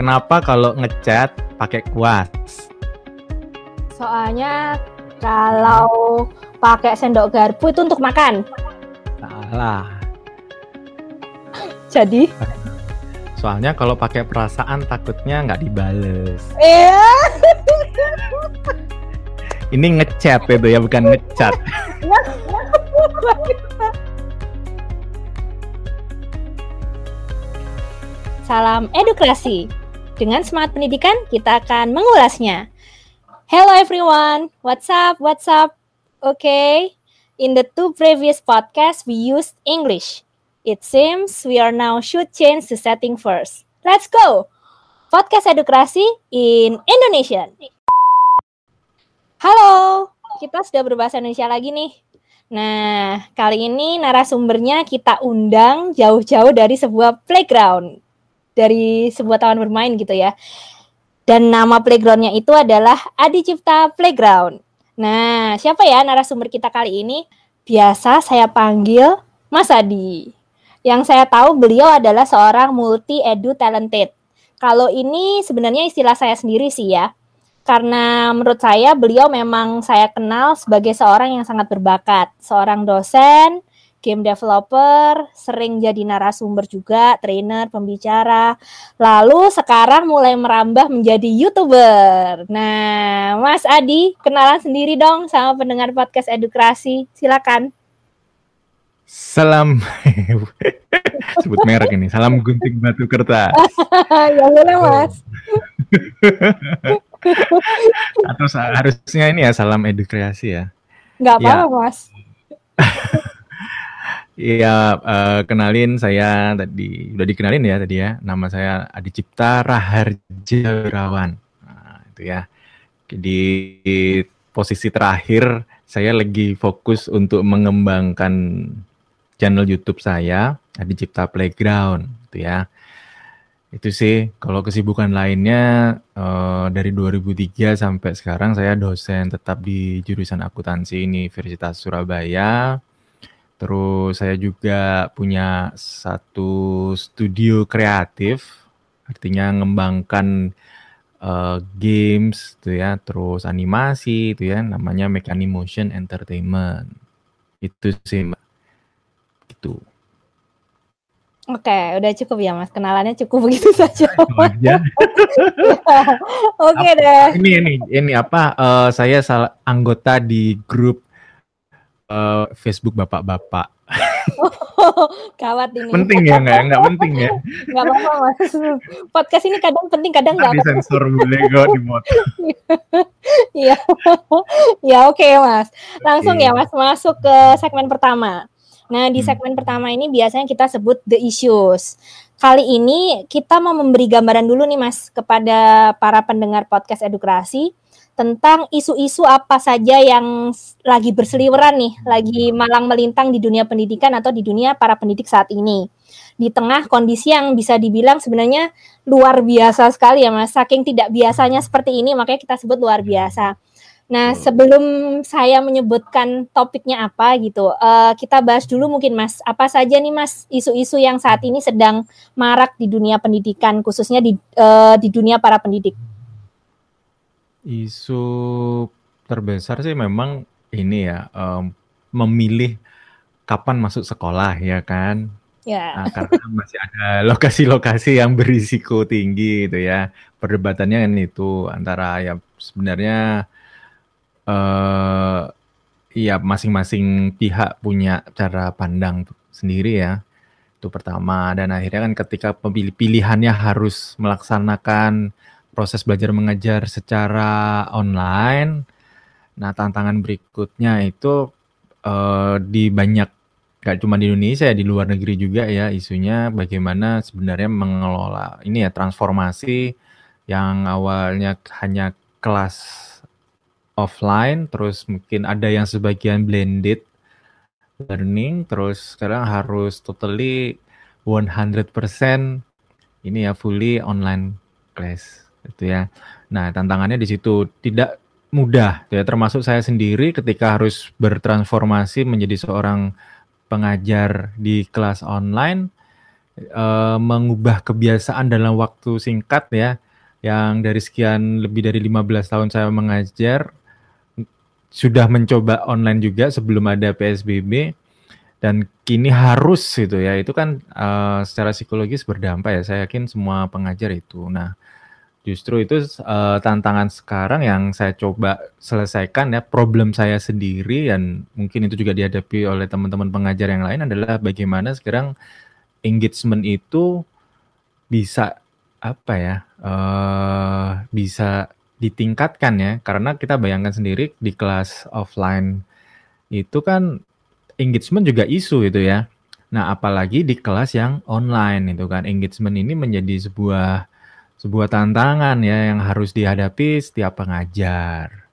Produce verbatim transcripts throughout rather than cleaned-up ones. Kenapa kalau ngecat pakai kuas? Soalnya kalau pakai sendok garpu itu untuk makan. Salah. Jadi? Soalnya kalau pakai perasaan takutnya nggak dibales. Iya. Ini ngecat itu ya, bukan ngecat. Salam edukasi. Dengan semangat pendidikan, kita akan mengulasnya. Hello everyone, what's up, what's up? Okay, in the two previous podcasts we used English. It seems we are now should change the setting first. Let's go! Podcast Edukrasi in Indonesian. Halo, kita sudah berbahasa Indonesia lagi nih. Nah, kali ini narasumbernya kita undang jauh-jauh dari sebuah playground. Dari sebuah taman bermain gitu ya. Dan nama playgroundnya itu adalah Adi Cipta Playground. Nah, siapa ya narasumber kita kali ini? Biasa saya panggil Mas Adi. Yang saya tahu beliau adalah seorang multi-edu talented. Kalau ini sebenarnya istilah saya sendiri sih ya. Karena menurut saya beliau memang saya kenal sebagai seorang yang sangat berbakat. Seorang dosen, game developer, sering jadi narasumber juga, trainer, pembicara. Lalu sekarang mulai merambah menjadi YouTuber. Nah, Mas Adi, kenalan sendiri dong sama pendengar podcast Edukrasi. Silakan. Salam. Sebut merek ini. Salam gunting batu kertas. Ya boleh, Mas. Atau harusnya ini ya, salam Edukrasi ya. Enggak apa-apa, ya. Mas. Iya, uh, kenalin saya tadi, udah dikenalin ya tadi ya, nama saya Adi Cipta Raharjo Wirawan, nah, itu ya. Jadi posisi terakhir saya lagi fokus untuk mengembangkan channel YouTube saya, Adi Cipta Playground, itu ya. Itu sih, kalau kesibukan lainnya uh, dari dua ribu tiga sampai sekarang saya dosen tetap di jurusan akuntansi Universitas Surabaya. Terus saya juga punya satu studio kreatif, artinya mengembangkan uh, games, gitu ya, terus animasi, itu ya, namanya Make Animation Entertainment. Itu sih, Mbak. Gitu. Oke, udah cukup ya, Mas. Kenalannya cukup begitu saja. Ya. Oke deh. Ini ini ini apa? Uh, saya salah anggota di grup Uh, Facebook bapak-bapak. Oh, gawat ini. Penting ya nggak? Nggak penting ya? Nggak apa-apa Mas. Podcast ini kadang penting, kadang nggak. Di sensor boleh kok di motor. Iya, ya oke Mas. Langsung okay. Ya Mas masuk ke segmen pertama. Nah di segmen hmm. pertama ini biasanya kita sebut the issues. Kali ini kita mau memberi gambaran dulu nih Mas kepada para pendengar podcast Edukrasi tentang isu-isu apa saja yang lagi berseliweran nih, lagi malang melintang di dunia pendidikan atau di dunia para pendidik saat ini. Di tengah kondisi yang bisa dibilang sebenarnya luar biasa sekali ya Mas, saking tidak biasanya seperti ini makanya kita sebut luar biasa. Nah sebelum saya menyebutkan topiknya apa gitu, uh, kita bahas dulu mungkin Mas, apa saja nih Mas isu-isu yang saat ini sedang marak di dunia pendidikan, khususnya di, uh, di dunia para pendidik. Isu terbesar sih memang ini ya, um, memilih kapan masuk sekolah ya kan, yeah. Nah, karena masih ada lokasi-lokasi yang berisiko tinggi gitu ya. Perdebatannya kan itu antara ya sebenarnya uh, ya masing-masing pihak punya cara pandang sendiri ya, itu pertama. Dan akhirnya kan ketika pilihannya harus melaksanakan proses belajar mengajar secara online. Nah, tantangan berikutnya itu eh, di banyak, gak cuma di Indonesia ya, di luar negeri juga ya isunya, bagaimana sebenarnya mengelola ini ya, transformasi yang awalnya hanya kelas offline, terus mungkin ada yang sebagian blended learning, terus sekarang harus totally one hundred percent ini ya fully online class. Itu ya. Nah, tantangannya di situ tidak mudah. Ya, termasuk saya sendiri ketika harus bertransformasi menjadi seorang pengajar di kelas online, uh, mengubah kebiasaan dalam waktu singkat ya, yang dari sekian lebih dari lima belas tahun saya mengajar, sudah mencoba online juga sebelum ada P S B B, dan kini harus gitu ya. Itu kan uh, secara psikologis berdampak ya, saya yakin semua pengajar itu. Nah, justru itu uh, tantangan sekarang yang saya coba selesaikan ya, problem saya sendiri, dan mungkin itu juga dihadapi oleh teman-teman pengajar yang lain, adalah bagaimana sekarang engagement itu bisa apa ya, uh, bisa ditingkatkan ya. Karena kita bayangkan sendiri di kelas offline itu kan engagement juga isu itu ya. Nah, apalagi di kelas yang online itu kan engagement ini menjadi sebuah sebuah tantangan ya yang harus dihadapi setiap pengajar.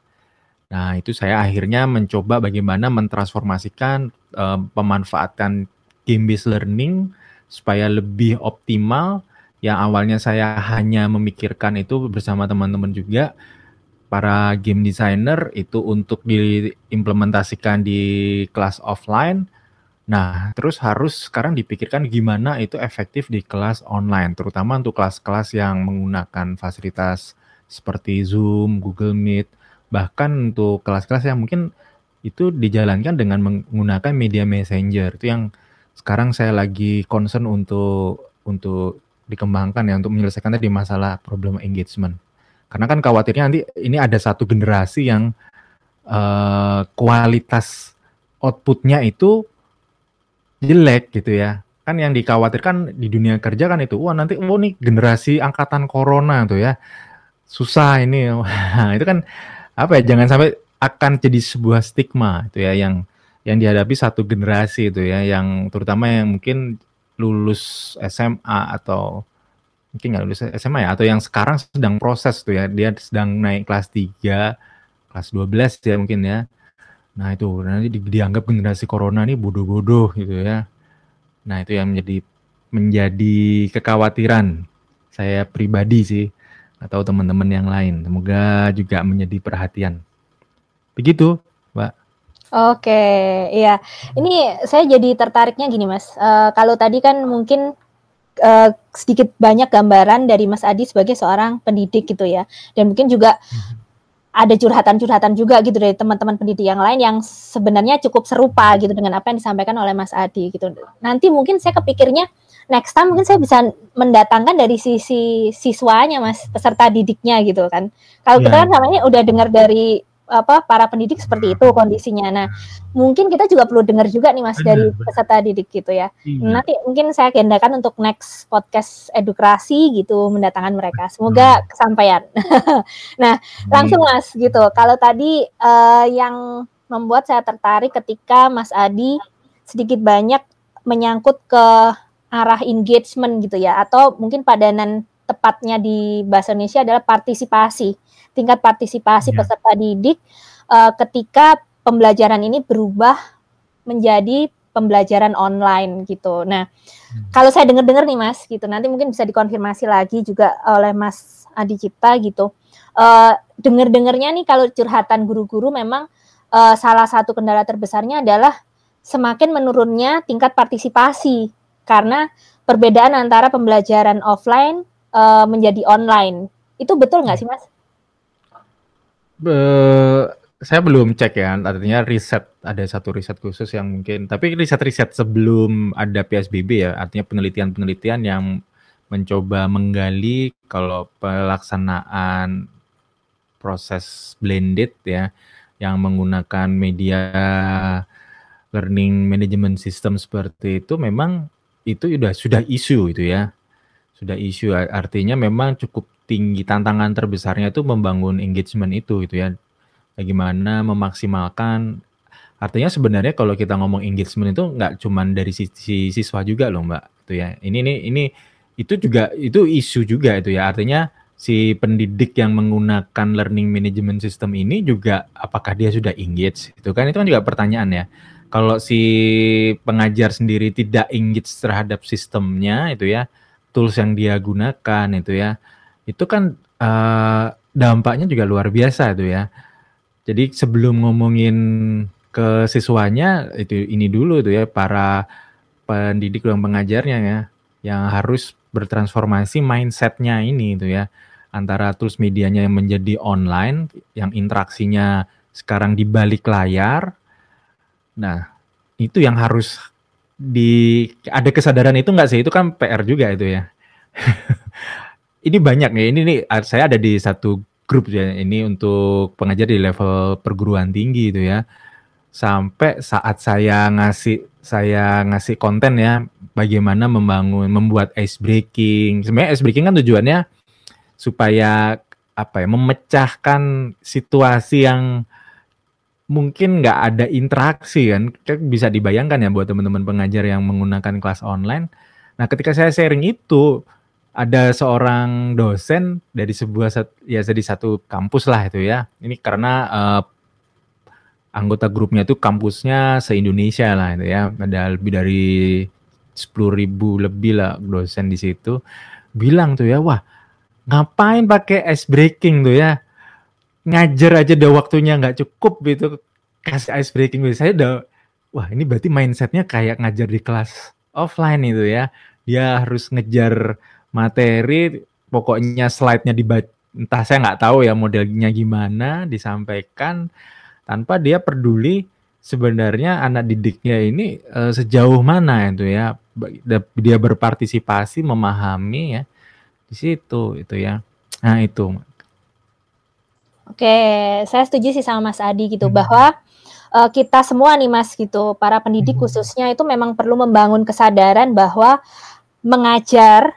Nah, itu saya akhirnya mencoba bagaimana mentransformasikan, eh, pemanfaatan game-based learning supaya lebih optimal. Yang awalnya saya hanya memikirkan itu bersama teman-teman juga, para game designer, itu untuk diimplementasikan di kelas offline. Nah, terus harus sekarang dipikirkan gimana itu efektif di kelas online, terutama untuk kelas-kelas yang menggunakan fasilitas seperti Zoom, Google Meet, bahkan untuk kelas-kelas yang mungkin itu dijalankan dengan menggunakan media messenger. Itu yang sekarang saya lagi concern untuk untuk dikembangkan ya, untuk menyelesaikan tadi masalah problem engagement. Karena kan khawatirnya nanti ini ada satu generasi yang uh, kualitas outputnya itu jelek gitu ya. Kan yang dikhawatirkan di dunia kerja kan itu, wah nanti oh nih generasi angkatan corona tuh ya, susah ini. Itu kan apa ya, jangan sampai akan jadi sebuah stigma itu ya, yang yang dihadapi satu generasi itu ya, yang terutama yang mungkin lulus S M A atau mungkin nggak lulus S M A ya, atau yang sekarang sedang proses tuh ya, dia sedang naik kelas tiga, kelas dua belas ya mungkin ya. Nah itu nanti dianggap generasi corona ini bodoh-bodoh gitu ya. Nah itu yang menjadi menjadi kekhawatiran saya pribadi sih, atau teman-teman yang lain. Semoga juga menjadi perhatian. Begitu, Mbak. Oke, iya. Ini saya jadi tertariknya gini, Mas. Uh, kalau tadi kan mungkin Uh, sedikit banyak gambaran dari Mas Adi sebagai seorang pendidik gitu ya, dan mungkin juga ada curhatan-curhatan juga gitu dari teman-teman pendidik yang lain yang sebenarnya cukup serupa gitu dengan apa yang disampaikan oleh Mas Adi gitu. Nanti mungkin saya kepikirnya next time mungkin saya bisa mendatangkan dari sisi siswanya, Mas, peserta didiknya gitu kan. Kalau yeah. kita kan sama ini udah dengar dari apa para pendidik seperti itu kondisinya. Nah, mungkin kita juga perlu dengar juga nih, Mas, dari peserta didik gitu ya. Nanti mungkin saya agendakan untuk next podcast edukasi gitu, mendatangkan mereka. Semoga kesampaian. Nah, langsung, Mas, gitu. Kalau tadi uh, yang membuat saya tertarik ketika Mas Adi sedikit banyak menyangkut ke arah engagement gitu ya, atau mungkin padanan tepatnya di bahasa Indonesia adalah partisipasi. Tingkat partisipasi ya. Peserta didik uh, ketika pembelajaran ini berubah menjadi pembelajaran online gitu. Nah, hmm. kalau saya dengar-dengar nih, Mas, gitu, nanti mungkin bisa dikonfirmasi lagi juga oleh Mas Adi Cipta gitu. Uh, dengar-dengarnya nih kalau curhatan guru-guru memang uh, salah satu kendala terbesarnya adalah semakin menurunnya tingkat partisipasi karena perbedaan antara pembelajaran offline uh, menjadi online. Itu betul nggak sih, Mas? Uh, saya belum cek ya, artinya riset, ada satu riset khusus yang mungkin, tapi riset-riset sebelum ada P S B B ya, artinya penelitian-penelitian yang mencoba menggali kalau pelaksanaan proses blended ya, yang menggunakan media learning management system seperti itu, memang itu sudah sudah isu itu ya, sudah isu, artinya memang cukup tinggi tantangan terbesarnya itu membangun engagement itu gitu ya. Bagaimana memaksimalkan, artinya sebenarnya kalau kita ngomong engagement itu nggak cuma dari sisi siswa juga loh, Mbak, itu ya. Ini ini ini itu juga itu isu juga itu ya. Artinya si pendidik yang menggunakan learning management system ini juga apakah dia sudah engage? Itu kan itu kan juga pertanyaan ya. Kalau si pengajar sendiri tidak engage terhadap sistemnya itu ya, tools yang dia gunakan itu ya, itu kan uh, dampaknya juga luar biasa itu ya. Jadi sebelum ngomongin ke siswanya, itu ini dulu tuh ya, para pendidik dan pengajarnya ya. yang harus bertransformasi mindsetnya ini itu ya, antara tools medianya yang menjadi online, yang interaksinya sekarang di balik layar. Nah, itu yang harus di ada kesadaran itu nggak sih? Itu kan P R juga itu ya. Ini banyak ya. Ini nih saya ada di satu grup ya, ini untuk pengajar di level perguruan tinggi itu ya. Sampai saat saya ngasih saya ngasih konten ya, bagaimana membangun, membuat ice breaking. Sebenarnya ice breaking kan tujuannya supaya apa ya, memecahkan situasi yang mungkin nggak ada interaksi kan. Bisa dibayangkan ya buat teman-teman pengajar yang menggunakan kelas online. Nah, ketika saya sharing itu, ada seorang dosen dari sebuah ya dari satu kampus lah itu ya. Ini karena uh, anggota grupnya itu kampusnya se-Indonesia lah itu ya. Ada lebih dari sepuluh ribu lebih lah dosen di situ. Bilang tuh ya, wah ngapain pakai ice breaking tuh ya? Ngajar aja udah waktunya nggak cukup gitu. Kasih ice breaking gitu. Saya udah, wah ini berarti mindsetnya kayak ngajar di kelas offline itu ya. Dia harus ngejar materi, pokoknya slide-nya dibaca, entah saya nggak tahu ya modelnya gimana, disampaikan tanpa dia peduli sebenarnya anak didiknya ini e, sejauh mana itu ya, dia berpartisipasi, memahami ya di situ itu ya. Nah itu. Oke, saya setuju sih sama Mas Adi gitu, hmm. bahwa e, kita semua nih Mas gitu, para pendidik hmm. khususnya itu memang perlu membangun kesadaran bahwa mengajar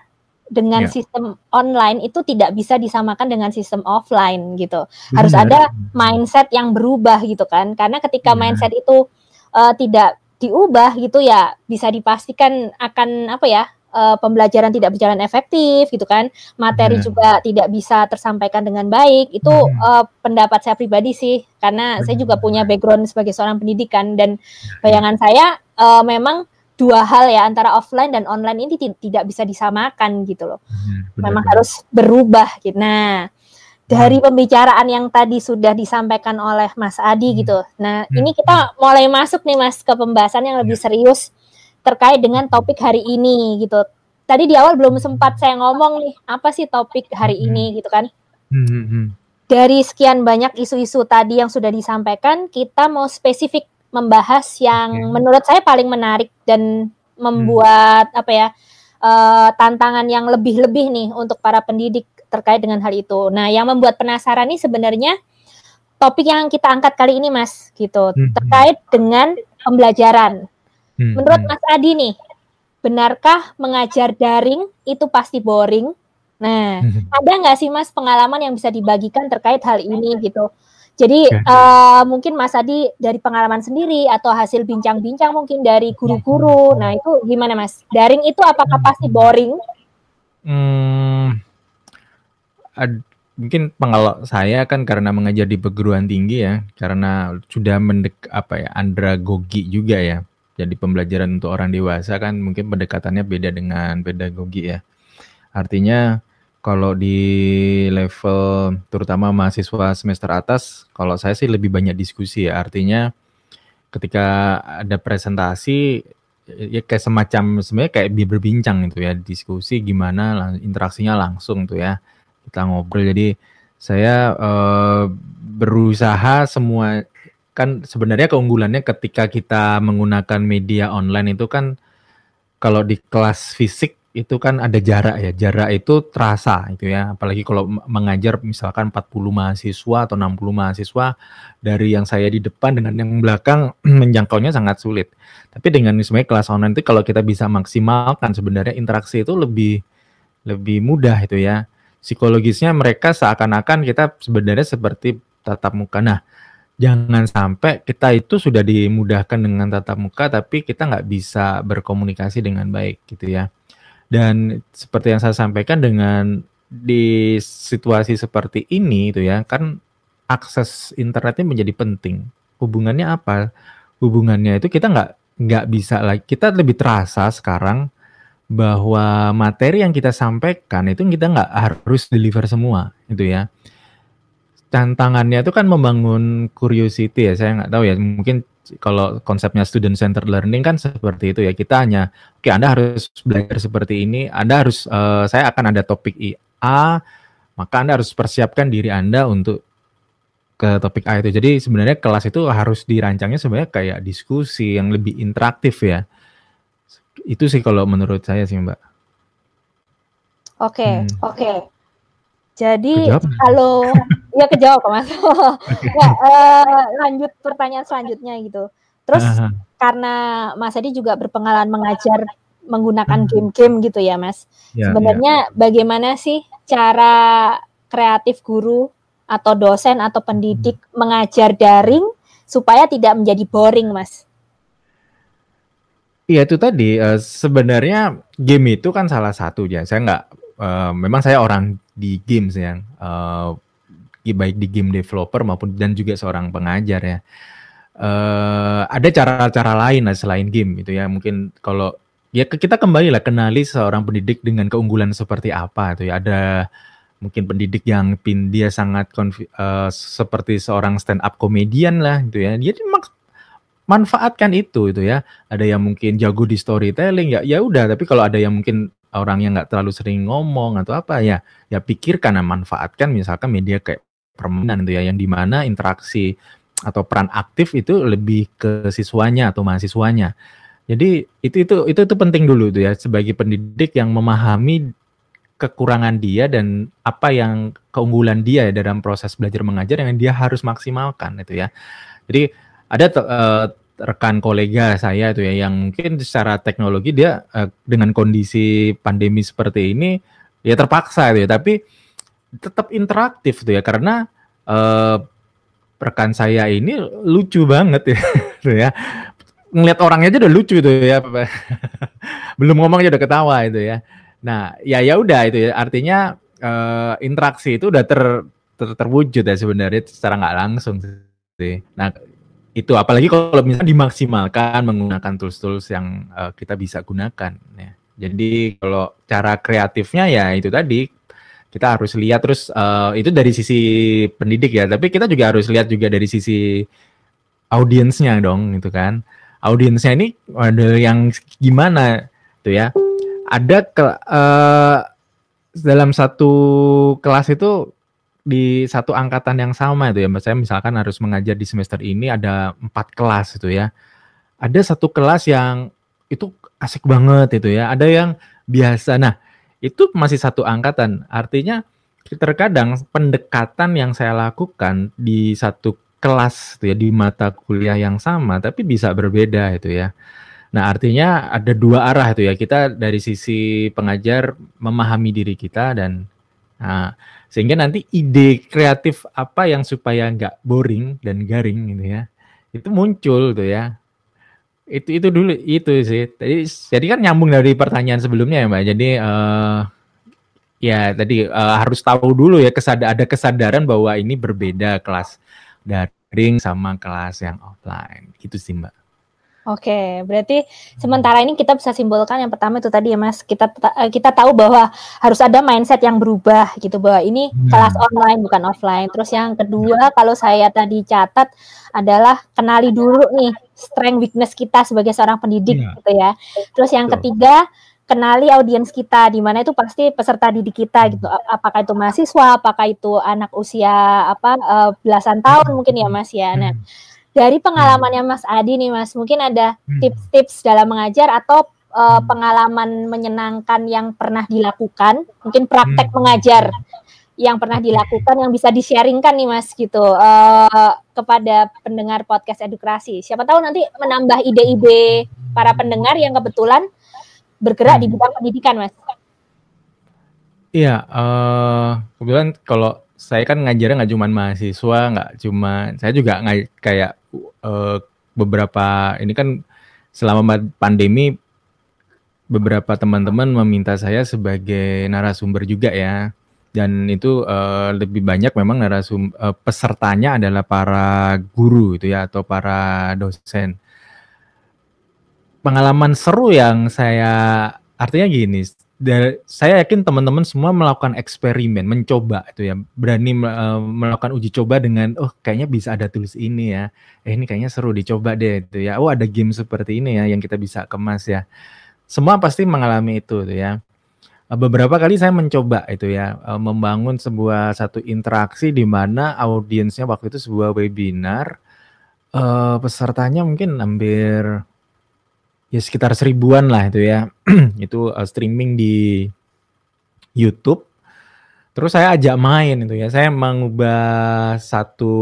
dengan yeah. sistem online itu tidak bisa disamakan dengan sistem offline gitu. Harus Benar. Ada mindset yang berubah gitu kan. Karena ketika yeah. mindset itu uh, tidak diubah gitu ya, bisa dipastikan akan apa ya, uh, pembelajaran tidak berjalan efektif gitu kan. Materi yeah. juga tidak bisa tersampaikan dengan baik. Itu yeah. uh, pendapat saya pribadi sih. Karena Benar. Saya juga punya background sebagai seorang pendidikan. Dan bayangan saya uh, memang dua hal ya, antara offline dan online ini t- tidak bisa disamakan gitu loh. Benar, memang benar. Harus berubah gitu. Nah, dari pembicaraan yang tadi sudah disampaikan oleh Mas Adi hmm. gitu. Nah, hmm. ini kita mulai masuk nih Mas ke pembahasan yang lebih serius terkait dengan topik hari ini gitu. Tadi di awal belum sempat saya ngomong nih, apa sih topik hari hmm. ini gitu kan. Hmm, hmm. Dari sekian banyak isu-isu tadi yang sudah disampaikan, kita mau spesifik membahas yang yeah. menurut saya paling menarik dan membuat hmm. apa ya uh, tantangan yang lebih-lebih nih untuk para pendidik terkait dengan hal itu. Nah, yang membuat penasaran nih sebenarnya topik yang kita angkat kali ini Mas gitu, hmm. terkait dengan pembelajaran. Hmm. Menurut Mas Adi nih, benarkah mengajar daring itu pasti boring? Nah, hmm. ada nggak sih Mas pengalaman yang bisa dibagikan terkait hal ini gitu? Jadi okay. uh, mungkin Mas Adi dari pengalaman sendiri atau hasil bincang-bincang mungkin dari guru-guru. Nah itu gimana Mas? Daring itu apakah pasti boring? Hmm, ad, mungkin pengalaman saya kan karena mengajar di perguruan tinggi ya, karena sudah mendek apa ya, andragogi juga ya. Jadi pembelajaran untuk orang dewasa kan mungkin pendekatannya beda dengan pedagogi ya. Artinya kalau di level terutama mahasiswa semester atas, kalau saya sih lebih banyak diskusi ya. Artinya ketika ada presentasi, ya kayak semacam sebenarnya kayak berbincang itu ya, diskusi gimana interaksinya langsung tuh ya, kita ngobrol. Jadi saya eh, berusaha semua kan sebenarnya keunggulannya ketika kita menggunakan media online itu kan kalau di kelas fisik itu kan ada jarak ya, jarak itu terasa itu ya, apalagi kalau mengajar misalkan empat puluh mahasiswa atau enam puluh mahasiswa, dari yang saya di depan dengan yang belakang menjangkaunya sangat sulit. Tapi dengan misalnya kelas online itu kalau kita bisa maksimalkan sebenarnya interaksi itu lebih lebih mudah itu ya. Psikologisnya mereka seakan-akan kita sebenarnya seperti tatap muka. Nah, jangan sampai kita itu sudah dimudahkan dengan tatap muka tapi kita nggak bisa berkomunikasi dengan baik gitu ya. Dan seperti yang saya sampaikan, dengan di situasi seperti ini itu ya, kan akses internetnya menjadi penting. Hubungannya apa? Hubungannya itu kita nggak nggak bisa lagi. Kita lebih terasa sekarang bahwa materi yang kita sampaikan itu kita nggak harus deliver semua itu ya. Tantangannya itu kan membangun curiosity ya. Saya nggak tahu ya. Mungkin Kalau konsepnya student centered learning kan seperti itu ya, kita hanya oke okay, Anda harus belajar seperti ini, Anda harus uh, saya akan ada topik A, maka Anda harus persiapkan diri Anda untuk ke topik A itu. Jadi sebenarnya kelas itu harus dirancangnya sebenarnya kayak diskusi yang lebih interaktif ya. Itu sih kalau menurut saya sih Mbak. Oke, okay, hmm. oke. Okay. Jadi kalau ya kejawab Mas. Ya, eh, lanjut pertanyaan selanjutnya gitu. Terus uh-huh. karena Mas Adi juga berpengalaman mengajar menggunakan uh-huh. game-game gitu ya Mas. Ya, sebenarnya ya. Bagaimana sih cara kreatif guru atau dosen atau pendidik hmm. mengajar daring supaya tidak menjadi boring, Mas? Iya itu tadi, uh, sebenarnya game itu kan salah satunya. Saya nggak, uh, memang saya orang di games ya, uh, baik di game developer maupun dan juga seorang pengajar ya. Uh, ada cara-cara lain lah selain game itu ya. Mungkin kalau ya kita kembali lah kenali seorang pendidik dengan keunggulan seperti apa itu ya. Ada mungkin pendidik yang pin dia sangat konf- uh, seperti seorang stand up komedian lah gitu ya. Jadi mak- manfaatkan itu itu ya. Ada yang mungkin jago di storytelling ya ya udah, tapi kalau ada yang mungkin orang yang enggak terlalu sering ngomong atau apa ya, ya pikirkan dan manfaatkan misalkan media kayak permainan itu ya, yang dimana interaksi atau peran aktif itu lebih ke siswanya atau mahasiswanya. Jadi itu itu itu itu penting dulu itu ya sebagai pendidik yang memahami kekurangan dia dan apa yang keunggulan dia ya dalam proses belajar mengajar yang dia harus maksimalkan itu ya. Jadi ada te- uh, rekan kolega saya itu ya yang mungkin secara teknologi dia uh, dengan kondisi pandemi seperti ini ya terpaksa itu ya, tapi tetap interaktif itu ya karena uh, rekan saya ini lucu banget ya itu ya. Ngelihat orangnya aja udah lucu itu ya. Belum ngomong aja udah ketawa itu ya. Nah, ya ya udah itu ya. Artinya uh, interaksi itu udah ter, ter terwujud ya sebenarnya secara nggak langsung sih. Nah, itu apalagi kalau misalnya dimaksimalkan menggunakan tools-tools yang uh, kita bisa gunakan ya. Jadi kalau cara kreatifnya ya itu tadi kita harus lihat terus uh, itu dari sisi pendidik ya, tapi kita juga harus lihat juga dari sisi audiensnya dong gitu kan. Audiensnya ini model yang gimana tuh ya. Ada ke, uh, dalam satu kelas itu di satu angkatan yang sama itu ya, saya misalkan harus mengajar di semester ini ada empat kelas itu ya. Ada satu kelas yang itu asik banget itu ya, ada yang biasa. Nah itu masih satu angkatan, artinya terkadang pendekatan yang saya lakukan di satu kelas itu ya di mata kuliah yang sama tapi bisa berbeda itu ya. Nah artinya ada dua arah itu ya, kita dari sisi pengajar memahami diri kita dan nah, sehingga nanti ide kreatif apa yang supaya nggak boring dan garing gitu ya itu muncul tuh ya. Itu itu dulu itu sih. Jadi, jadi kan nyambung dari pertanyaan sebelumnya ya Mbak. Jadi uh, ya tadi uh, harus tahu dulu ya kesada- ada kesadaran bahwa ini berbeda kelas daring sama kelas yang offline gitu sih Mbak. Oke, berarti sementara ini kita bisa simbolkan yang pertama itu tadi ya Mas, kita kita tahu bahwa harus ada mindset yang berubah gitu bahwa ini kelas online bukan offline. Terus yang kedua kalau saya tadi catat adalah kenali dulu nih strength weakness kita sebagai seorang pendidik ya. Gitu ya. Terus yang ketiga kenali audiens kita, di mana itu pasti peserta didik kita gitu. Apakah itu mahasiswa, apakah itu anak usia apa belasan tahun mungkin ya Mas ya. Nah, dari pengalamannya Mas Adi nih Mas, mungkin ada tips-tips dalam mengajar atau uh, pengalaman menyenangkan yang pernah dilakukan, mungkin praktek mengajar yang pernah dilakukan yang bisa di-sharingkan nih Mas gitu uh, kepada pendengar podcast edukasi. Siapa tahu nanti menambah ide-ide para pendengar yang kebetulan bergerak di bidang pendidikan Mas. Iya, uh, kebetulan kalau saya kan ngajarnya nggak cuma mahasiswa, nggak cuma saya juga ngaj- kayak uh, beberapa ini kan selama pandemi beberapa teman-teman meminta saya sebagai narasumber juga ya, dan itu uh, lebih banyak memang narasum uh, pesertanya adalah para guru itu ya atau para dosen. Pengalaman seru yang saya artinya gini, dari, saya yakin teman-teman semua melakukan eksperimen, mencoba itu ya, berani uh, melakukan uji coba dengan, oh kayaknya bisa ada tulis ini ya, eh ini kayaknya seru dicoba deh itu ya, oh ada game seperti ini ya yang kita bisa kemas ya. Semua pasti mengalami itu tuh ya. Beberapa kali saya mencoba itu ya, membangun sebuah satu interaksi di mana audiensnya waktu itu sebuah webinar, uh, pesertanya mungkin hampir ya sekitar seribuan lah itu ya, itu uh, streaming di YouTube. Terus saya ajak main itu ya, saya mengubah satu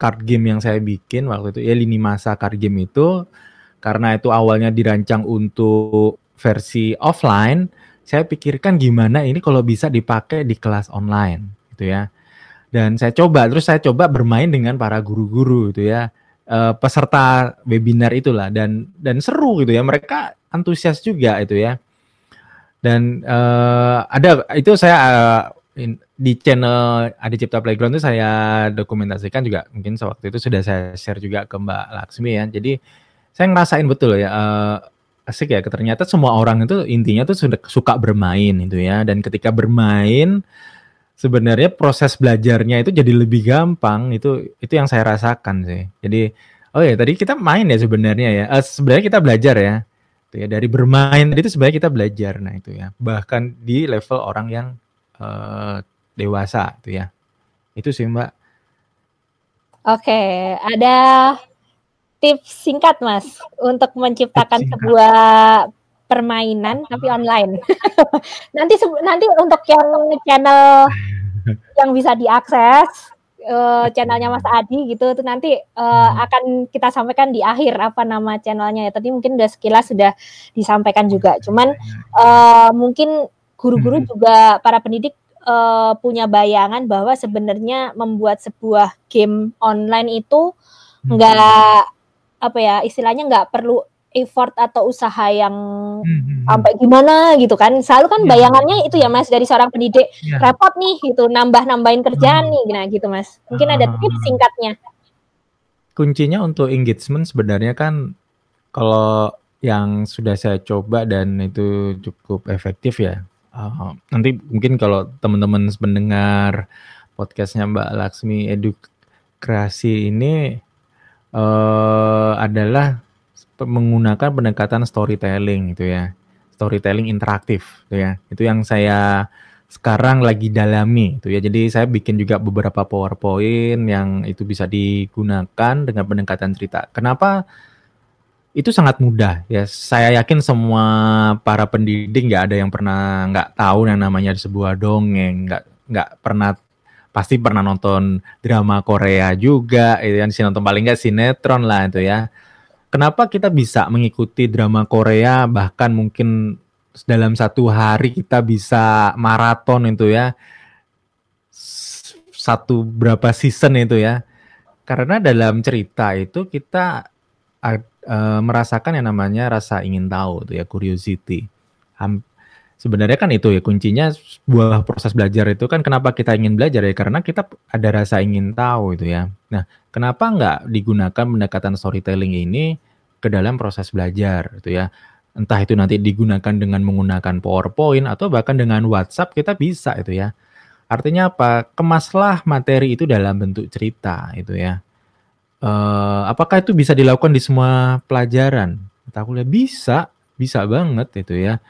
card game yang saya bikin waktu itu ya, lini masa card game itu, karena itu awalnya dirancang untuk versi offline. Saya pikirkan gimana ini kalau bisa dipakai di kelas online gitu ya. Dan saya coba, terus saya coba bermain dengan para guru-guru gitu ya, peserta webinar itulah, dan dan seru gitu ya, mereka antusias juga itu ya. Dan uh, ada itu saya uh, in, di channel Adi Cipta Playground itu saya dokumentasikan juga, mungkin waktu itu sudah saya share juga ke Mbak Laksmi ya. Jadi saya ngerasain betul ya, uh, asik ya, ternyata semua orang itu intinya tuh sudah suka bermain itu ya. Dan ketika bermain sebenarnya proses belajarnya itu jadi lebih gampang, itu itu yang saya rasakan sih. Jadi oh ya, tadi kita main ya sebenarnya ya, eh, sebenarnya kita belajar ya, itu ya, dari bermain tadi itu sebenarnya kita belajar, nah itu ya, bahkan di level orang yang eh, dewasa itu ya. Itu sih Mbak. Oke, ada tips singkat Mas untuk menciptakan sebuah permainan tapi online. nanti nanti untuk yang channel yang bisa diakses uh, channelnya Mas Adi gitu, itu nanti uh, akan kita sampaikan di akhir apa nama channelnya ya. Tadi mungkin udah sekilas sudah disampaikan juga. Cuman uh, mungkin guru-guru juga, para pendidik uh, punya bayangan bahwa sebenarnya membuat sebuah game online itu nggak apa ya, istilahnya nggak perlu effort atau usaha yang mm-hmm. sampai gimana gitu kan, selalu kan bayangannya yeah. itu ya Mas, dari seorang pendidik yeah. repot nih gitu, nambah-nambahin kerjaan mm. nih, nah gitu Mas, mungkin uh, ada tips singkatnya. Kuncinya untuk engagement sebenarnya kan, kalau yang sudah saya coba dan itu cukup efektif ya, uh, nanti mungkin kalau teman-teman mendengar podcastnya Mbak Laksmi Edukrasi ini uh, adalah menggunakan pendekatan storytelling gitu ya, storytelling interaktif gitu ya, itu yang saya sekarang lagi dalami itu ya. Jadi saya bikin juga beberapa PowerPoint yang itu bisa digunakan dengan pendekatan cerita. Kenapa? Itu sangat mudah ya, saya yakin semua para pendidik nggak ada yang pernah nggak tahu yang namanya sebuah dongeng, nggak nggak pernah, pasti pernah nonton drama Korea juga itu ya, nonton paling nggak sinetron lah itu ya. Kenapa kita bisa mengikuti drama Korea, bahkan mungkin dalam satu hari kita bisa maraton itu ya, satu berapa season itu ya. Karena dalam cerita itu kita uh, merasakan yang namanya rasa ingin tahu itu ya, curiosity. Ham- sebenarnya kan itu ya kuncinya sebuah proses belajar itu kan, kenapa kita ingin belajar ya, karena kita ada rasa ingin tahu itu ya. Nah, kenapa nggak digunakan pendekatan storytelling ini ke dalam proses belajar gitu ya? Entah itu nanti digunakan dengan menggunakan PowerPoint atau bahkan dengan WhatsApp kita bisa itu ya. Artinya apa? Kemaslah materi itu dalam bentuk cerita itu ya. E, apakah itu bisa dilakukan di semua pelajaran? Kita kuliah bisa, bisa banget itu ya.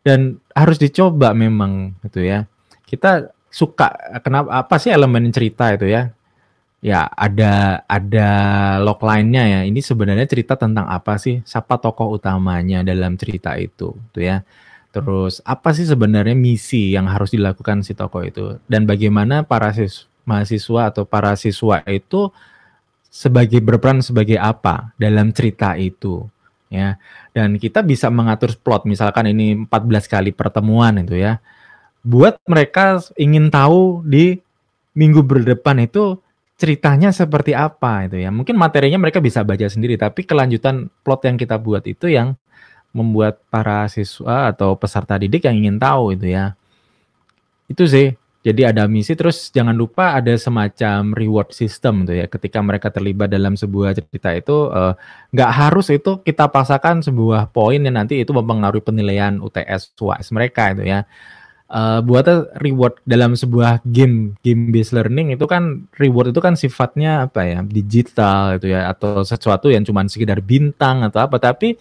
Dan harus dicoba memang itu ya. Kita suka, kenapa, apa sih elemen cerita itu ya? Ya ada ada logline-nya ya. Ini sebenarnya cerita tentang apa sih? Siapa tokoh utamanya dalam cerita itu, gitu ya. Terus apa sih sebenarnya misi yang harus dilakukan si tokoh itu? Dan bagaimana para sis, mahasiswa atau para siswa itu sebagai berperan sebagai apa dalam cerita itu, ya. Dan kita bisa mengatur plot, misalkan ini empat belas kali pertemuan itu ya. Buat mereka ingin tahu di minggu berdepan itu ceritanya seperti apa itu ya. Mungkin materinya mereka bisa baca sendiri, tapi kelanjutan plot yang kita buat itu yang membuat para siswa atau peserta didik yang ingin tahu itu ya. Itu sih. Jadi ada misi, terus jangan lupa ada semacam reward system tuh ya. Ketika mereka terlibat dalam sebuah cerita itu nggak eh, harus itu kita pasakan sebuah poin yang nanti itu mempengaruhi penilaian U T S U A S mereka itu ya. Eh, buat reward dalam sebuah game game based learning itu kan reward itu kan sifatnya apa ya, digital gitu ya, atau sesuatu yang cuma sekedar bintang atau apa, tapi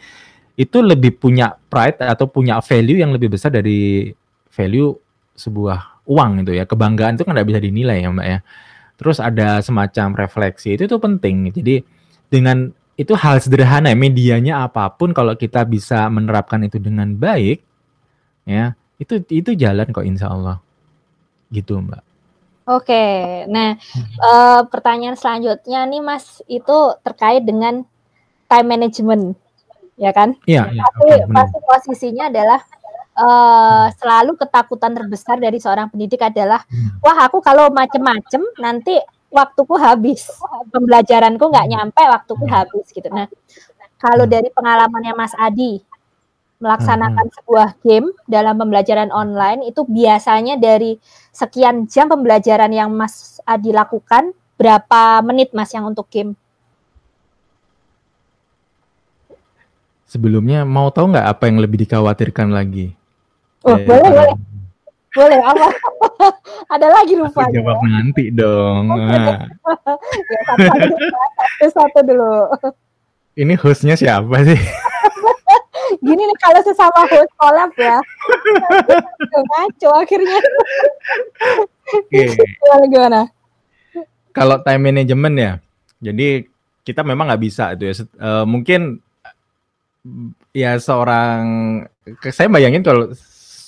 itu lebih punya pride atau punya value yang lebih besar dari value sebuah uang gitu ya, kebanggaan itu kan nggak bisa dinilai ya Mbak ya. Terus ada semacam refleksi, itu tuh penting. Jadi dengan itu hal sederhana, medianya apapun kalau kita bisa menerapkan itu dengan baik, ya itu itu jalan kok insya Allah, gitu Mbak. Oke, nah uh, pertanyaan selanjutnya nih Mas itu terkait dengan time management, ya kan? Iya. Ya, Tapi okay, pasti posisinya adalah Uh, selalu ketakutan terbesar dari seorang pendidik adalah, wah aku kalau macem-macem nanti waktuku habis, pembelajaranku nggak nyampe, waktuku habis gitu. Nah, kalau dari pengalamannya Mas Adi melaksanakan sebuah game dalam pembelajaran online itu biasanya dari sekian jam pembelajaran yang Mas Adi lakukan, berapa menit Mas yang untuk game? Sebelumnya mau tahu nggak apa yang lebih dikhawatirkan lagi? Oh, eh, boleh, boleh. Boleh, apa? Ada lagi lupa. Aku jawab nanti dong. Nah. Ya, satu-satu dulu. Ini hostnya siapa sih? Gini nih, kalau sesama host collab ya. Ngaco akhirnya. Okay. Gimana, gimana? Kalau time management ya, jadi kita memang nggak bisa itu ya. Uh, mungkin ya seorang, saya bayangin kalau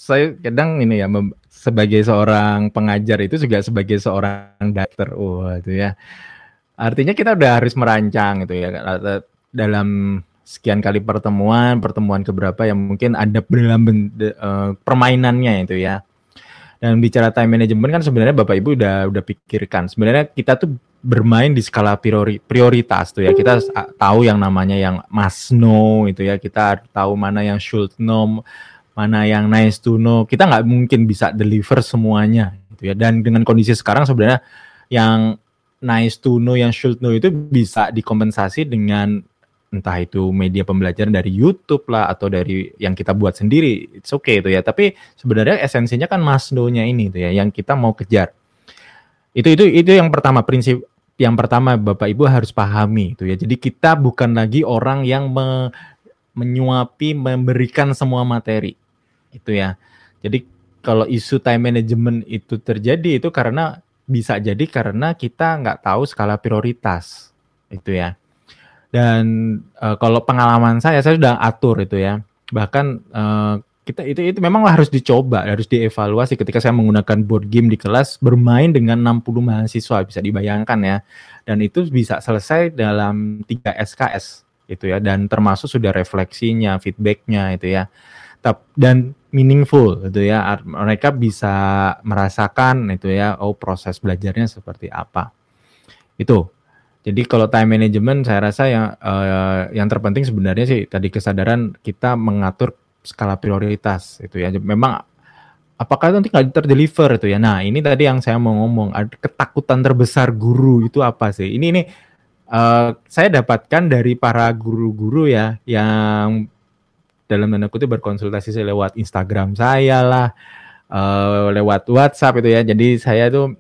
saya kadang ini ya, sebagai seorang pengajar itu juga sebagai seorang dokter, oh itu ya. Artinya kita udah harus merancang gitu ya, dalam sekian kali pertemuan, pertemuan keberapa yang mungkin ada dalam uh, permainannya itu ya. Dan bicara time management kan sebenarnya Bapak Ibu udah udah pikirkan. Sebenarnya kita tuh bermain di skala priori, prioritas tuh ya. Kita tahu yang namanya yang must know itu ya. Kita tahu mana yang should know, mana yang nice to know. Kita nggak mungkin bisa deliver semuanya gitu ya. Dan dengan kondisi sekarang sebenarnya yang nice to know, yang should know itu bisa dikompensasi dengan entah itu media pembelajaran dari YouTube lah atau dari yang kita buat sendiri. It's okay itu ya. Tapi sebenarnya esensinya kan must know-nya ini tuh ya, yang kita mau kejar. Itu itu itu yang pertama, prinsip yang pertama Bapak Ibu harus pahami itu ya. Jadi kita bukan lagi orang yang me, menyuapi memberikan semua materi itu ya. Jadi kalau isu time management itu terjadi itu karena bisa jadi karena kita nggak tahu skala prioritas itu ya. Dan e, kalau pengalaman saya saya sudah atur itu ya. Bahkan e, kita itu itu memang harus dicoba, harus dievaluasi. Ketika saya menggunakan board game di kelas, bermain dengan enam puluh mahasiswa, bisa dibayangkan ya. Dan itu bisa selesai dalam tiga S K S itu ya, dan termasuk sudah refleksinya, feedbacknya itu ya. Dan meaningful itu ya. Mereka bisa merasakan itu ya, oh proses belajarnya seperti apa. Itu. Jadi kalau time management saya rasa yang eh, yang terpenting sebenarnya sih tadi kesadaran kita mengatur skala prioritas itu ya. Memang apakah nanti nggak terdeliver itu ya. Nah ini tadi yang saya mau ngomong, ketakutan terbesar guru itu apa sih? Ini ini uh, saya dapatkan dari para guru-guru ya, yang dalam tanda kutip berkonsultasi saya lewat Instagram saya lah, uh, lewat WhatsApp itu ya. Jadi saya tuh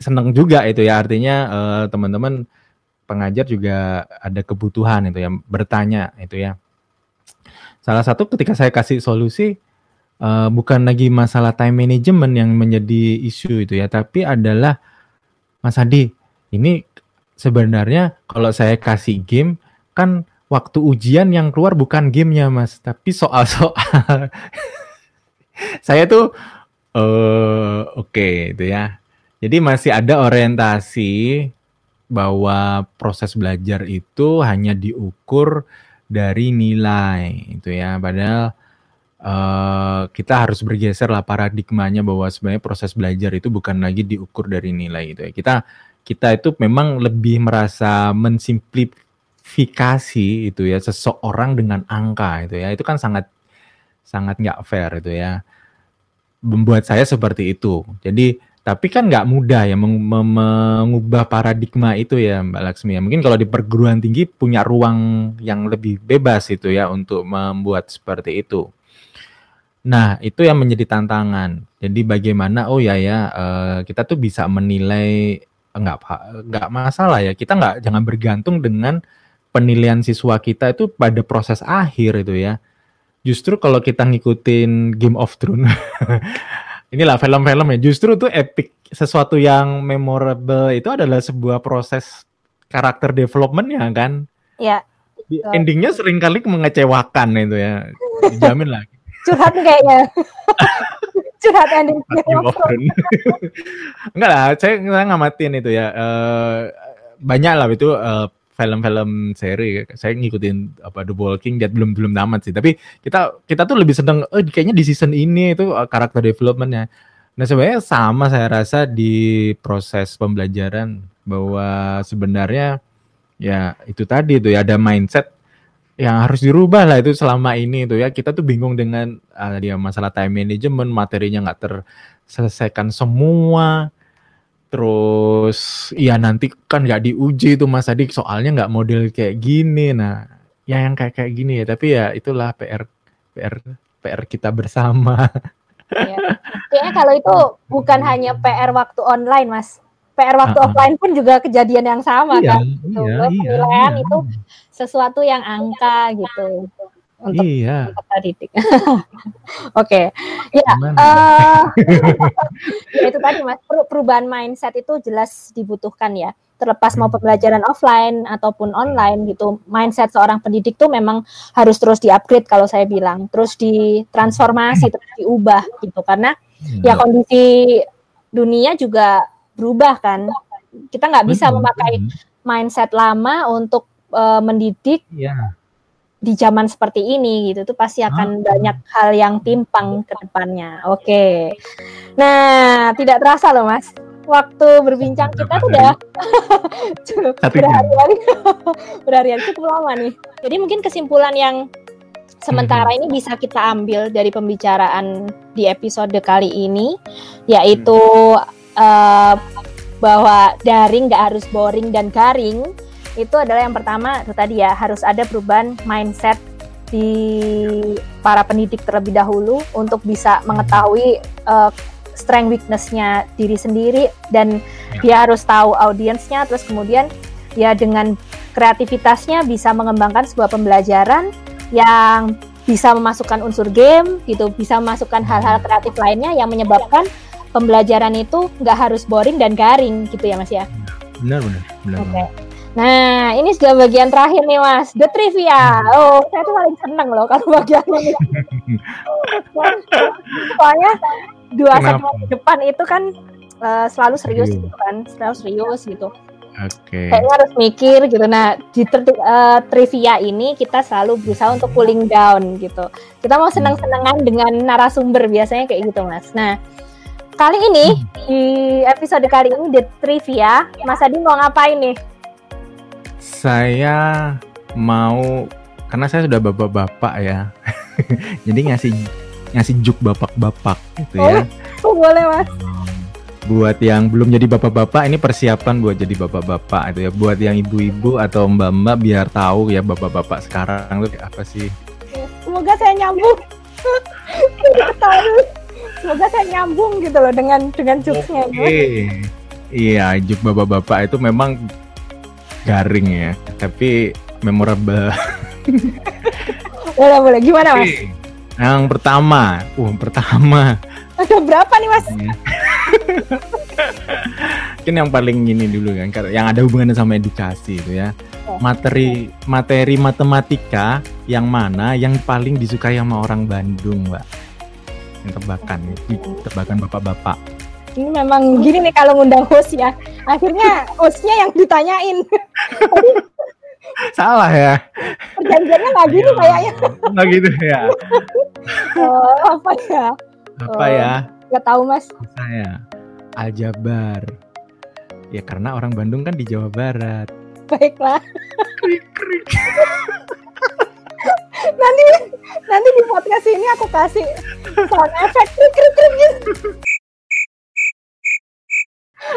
seneng juga itu ya. Artinya uh, teman-teman pengajar juga ada kebutuhan itu ya, bertanya itu ya. Salah satu ketika saya kasih solusi, uh, bukan lagi masalah time management yang menjadi isu itu ya, tapi adalah Mas Adi, ini sebenarnya kalau saya kasih game, kan waktu ujian yang keluar bukan gamenya Mas, tapi soal-soal. Saya tuh, uh, oke okay, itu ya. Jadi masih ada orientasi bahwa proses belajar itu hanya diukur dari nilai itu ya, padahal uh, kita harus bergeser lah paradigmanya bahwa sebenarnya proses belajar itu bukan lagi diukur dari nilai itu ya. Kita kita itu memang lebih merasa mensimplifikasi itu ya seseorang dengan angka itu ya, itu kan sangat sangat nggak fair itu ya. membuat saya seperti itu. Jadi tapi kan nggak mudah ya mengubah paradigma itu ya Mbak Laksmi. Mungkin kalau di perguruan tinggi punya ruang yang lebih bebas itu ya untuk membuat seperti itu. Nah itu yang menjadi tantangan. Jadi bagaimana oh ya ya kita tuh bisa menilai nggak nggak masalah ya kita nggak jangan bergantung dengan penilaian siswa kita itu pada proses akhir itu ya. Justru kalau kita ngikutin Game of Thrones. Inilah film-film ya, justru itu epic, sesuatu yang memorable itu adalah sebuah proses karakter development-nya kan. Iya. Endingnya seringkali mengecewakan itu ya, dijamin lah. Curhat kayaknya. Curhat endingnya. Enggak lah, saya ngamatin itu ya, uh, banyak lah itu uh, film-film seri, saya ngikutin apa The Walking Dead belum belum tamat sih, tapi kita kita tuh lebih sedang, eh, kayaknya di season ini itu karakter developmentnya. Nah sebenarnya sama saya rasa di proses pembelajaran bahwa sebenarnya ya itu tadi itu ya ada mindset yang harus dirubah lah itu selama ini itu ya kita tuh bingung dengan ah, dia masalah time management, materinya nggak terselesaikan semua. Terus ya nanti kan gak diuji itu Mas Adi soalnya gak model kayak gini. Nah ya yang kayak kayak gini ya. Tapi ya itulah P R P R P R kita bersama ya. Kayaknya kalau itu bukan hanya P R waktu online Mas, P R waktu uh-uh. offline pun juga kejadian yang sama iya, kan iya, so, iya, penilaian iya. Itu sesuatu yang angka gitu untuk iya. didik. Oke, ya uh, itu tadi Mas, perubahan mindset itu jelas dibutuhkan ya. Terlepas mau pembelajaran offline ataupun online gitu, mindset seorang pendidik tuh memang harus terus di-upgrade kalau saya bilang, terus ditransformasi, terus diubah gitu. Karena ya kondisi dunia juga berubah kan. Kita nggak bisa memakai mindset lama untuk uh, mendidik. Iya. Di zaman seperti ini gitu tuh pasti akan ah. banyak hal yang timpang ke depannya. Oke. Okay. Nah, tidak terasa loh Mas. Waktu berbincang kita tuh udah berhari-hari. Berhari-hari cukup lama nih. Jadi mungkin kesimpulan yang sementara ini bisa kita ambil dari pembicaraan di episode kali ini yaitu uh, bahwa daring gak harus boring dan garing. Itu adalah yang pertama itu tadi ya, harus ada perubahan mindset di para pendidik terlebih dahulu untuk bisa mengetahui uh, strength weakness-nya diri sendiri dan dia harus tahu audiensnya, terus kemudian ya dengan kreativitasnya bisa mengembangkan sebuah pembelajaran yang bisa memasukkan unsur game gitu, bisa memasukkan hal-hal kreatif lainnya yang menyebabkan pembelajaran itu nggak harus boring dan garing gitu ya Mas ya. Benar benar benar. Okay. Nah, ini sudah bagian terakhir nih Mas, the trivia. Oh, saya tuh paling seneng loh kalau bagian ini. Soalnya dua segmen depan itu kan uh, selalu serius gitu kan, selalu serius gitu. Oke. Okay. Kayaknya harus mikir gitu. Nah, di ter- uh, trivia ini kita selalu berusaha untuk cooling down gitu. Kita mau seneng-senengan dengan narasumber biasanya kayak gitu Mas. Nah, kali ini di episode kali ini the trivia, Mas Adi mau ngapain nih? Saya mau, karena saya sudah bapak-bapak ya, jadi ngasih ngasih juk bapak-bapak gitu ya. Oh, boleh Mas. Buat yang belum jadi bapak-bapak, ini persiapan buat jadi bapak-bapak itu ya. Buat yang ibu-ibu atau mbak-mbak biar tahu ya bapak-bapak sekarang tuh apa sih. Semoga saya nyambung. Semoga saya nyambung gitu loh dengan dengan juknya. Oke. Iya, juk bapak-bapak itu memang garing ya, tapi memorable. Boleh, boleh. Gimana Mas? Yang pertama, uh, pertama. Ada berapa nih Mas? Mungkin yang paling ini dulu kan, yang ada hubungannya sama edukasi itu ya. Materi materi matematika yang mana yang paling disukai sama orang Bandung, Mbak? Yang tebakan, tebakan bapak-bapak. Ini memang gini nih kalau ngundang host ya. Akhirnya hostnya yang ditanyain. Salah ya. Perjanjiannya nggak gini kayaknya. Nggak gitu ya. Oh, apa ya? Apa oh, ya? Nggak tahu Mas. Saya aljabar. Ya karena orang Bandung kan di Jawa Barat. Baiklah. Krik-krik. Nanti nanti di podcast ini aku kasih Sound effect.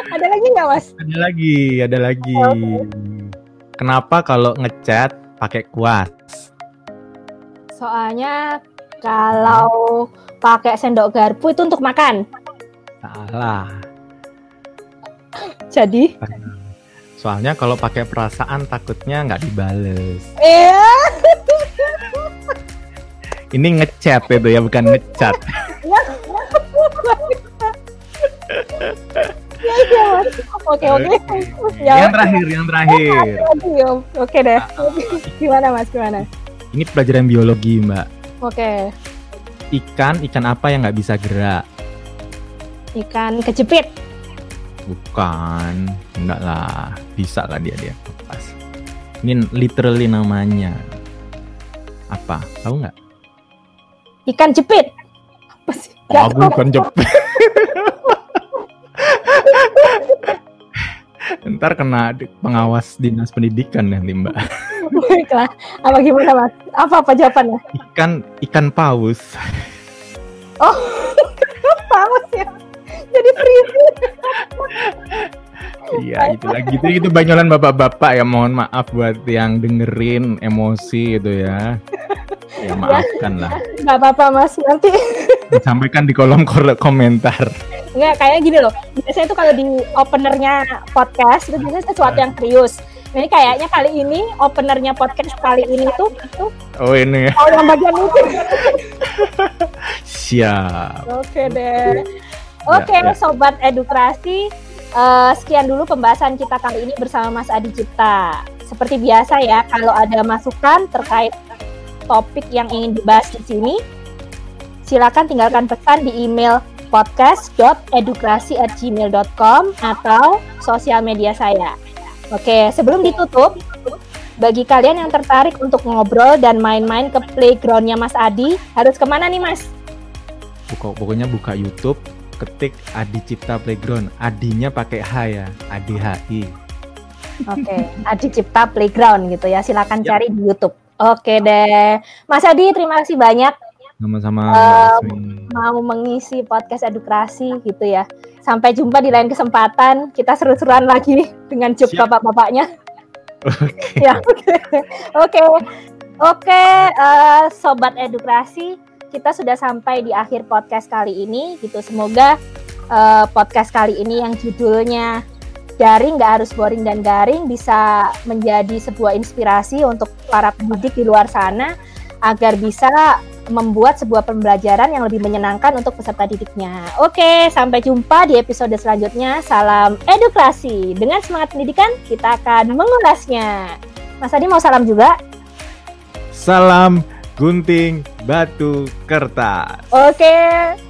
Ada lagi nggak, Mas? Ada lagi, ada lagi. Oh, okay. Kenapa kalau ngecat pakai kuas? Soalnya kalau pakai sendok garpu itu untuk makan. Salah. Jadi? Soalnya kalau pakai perasaan takutnya nggak dibales. Iya. Ini ngecat itu ya, bukan ngecat. Ya, ya, oke, oke. Yang terakhir, yang terakhir. Oke deh. Gimana, Mas? Gimana? Ini pelajaran biologi, Mbak. Oke. Ikan, ikan apa yang nggak bisa gerak? Ikan kejepit. Bukan, enggak lah. Bisa lah dia dia. Pas. Ini literally namanya apa? Tahu nggak? Ikan jepit. Apa sih? Oh, bukan jepit. Ntar kena pengawas dinas pendidikan nanti, Mbak. Baiklah, apa gimana, Mas? Apa apa jawabannya? Ikan ikan paus. Oh, paus ya. Jadi frisi. Iya, itu lagi itu itu banyolan bapak-bapak ya, mohon maaf buat yang dengerin emosi itu ya. Ya maafkan lah. Enggak apa-apa, Mas. Nanti disampaikan di kolom komentar. Enggak, kayaknya gini loh. Biasanya tuh kalau di openernya podcast itu biasanya sesuatu yang serius. Nah, ini kayaknya kali ini openernya podcast kali ini tuh tuh oh ini. Oh, yang bagian itu. Siap. Oke deh. Oke, ya, ya. Sobat Edukrasi, uh, sekian dulu pembahasan kita kali ini bersama Mas Adi Cipta. Seperti biasa ya, kalau ada masukan terkait topik yang ingin dibahas di sini, silakan tinggalkan pesan di email podcast dot edukrasi at gmail dot com atau sosial media saya. Oke, sebelum ditutup, bagi kalian yang tertarik untuk ngobrol dan main-main ke playgroundnya Mas Adi, harus kemana nih, Mas? Buka, pokoknya buka YouTube, ketik Adi Cipta Playground. Adinya pakai H ya, A D H I. Oke, Adi Cipta Playground gitu ya. Silakan ya. Cari di YouTube. Oke deh, Mas Adi, terima kasih banyak. Sama-sama. Uh, mau mengisi podcast Edukrasi gitu ya. Sampai jumpa di lain kesempatan. Kita seru-seruan lagi dengan job bapak-bapaknya. Oke. Ya, oke. Oke. Oke, uh, Sobat Edukrasi, kita sudah sampai di akhir podcast kali ini gitu. Semoga uh, podcast kali ini yang judulnya Daring Gak Harus Boring dan Garing bisa menjadi sebuah inspirasi untuk para pendidik di luar sana agar bisa membuat sebuah pembelajaran yang lebih menyenangkan untuk peserta didiknya. Oke, sampai jumpa di episode selanjutnya. Salam Edukrasi. Dengan semangat pendidikan, kita akan mengulasnya. Mas Adi mau salam juga? Salam gunting batu kertas. Oke.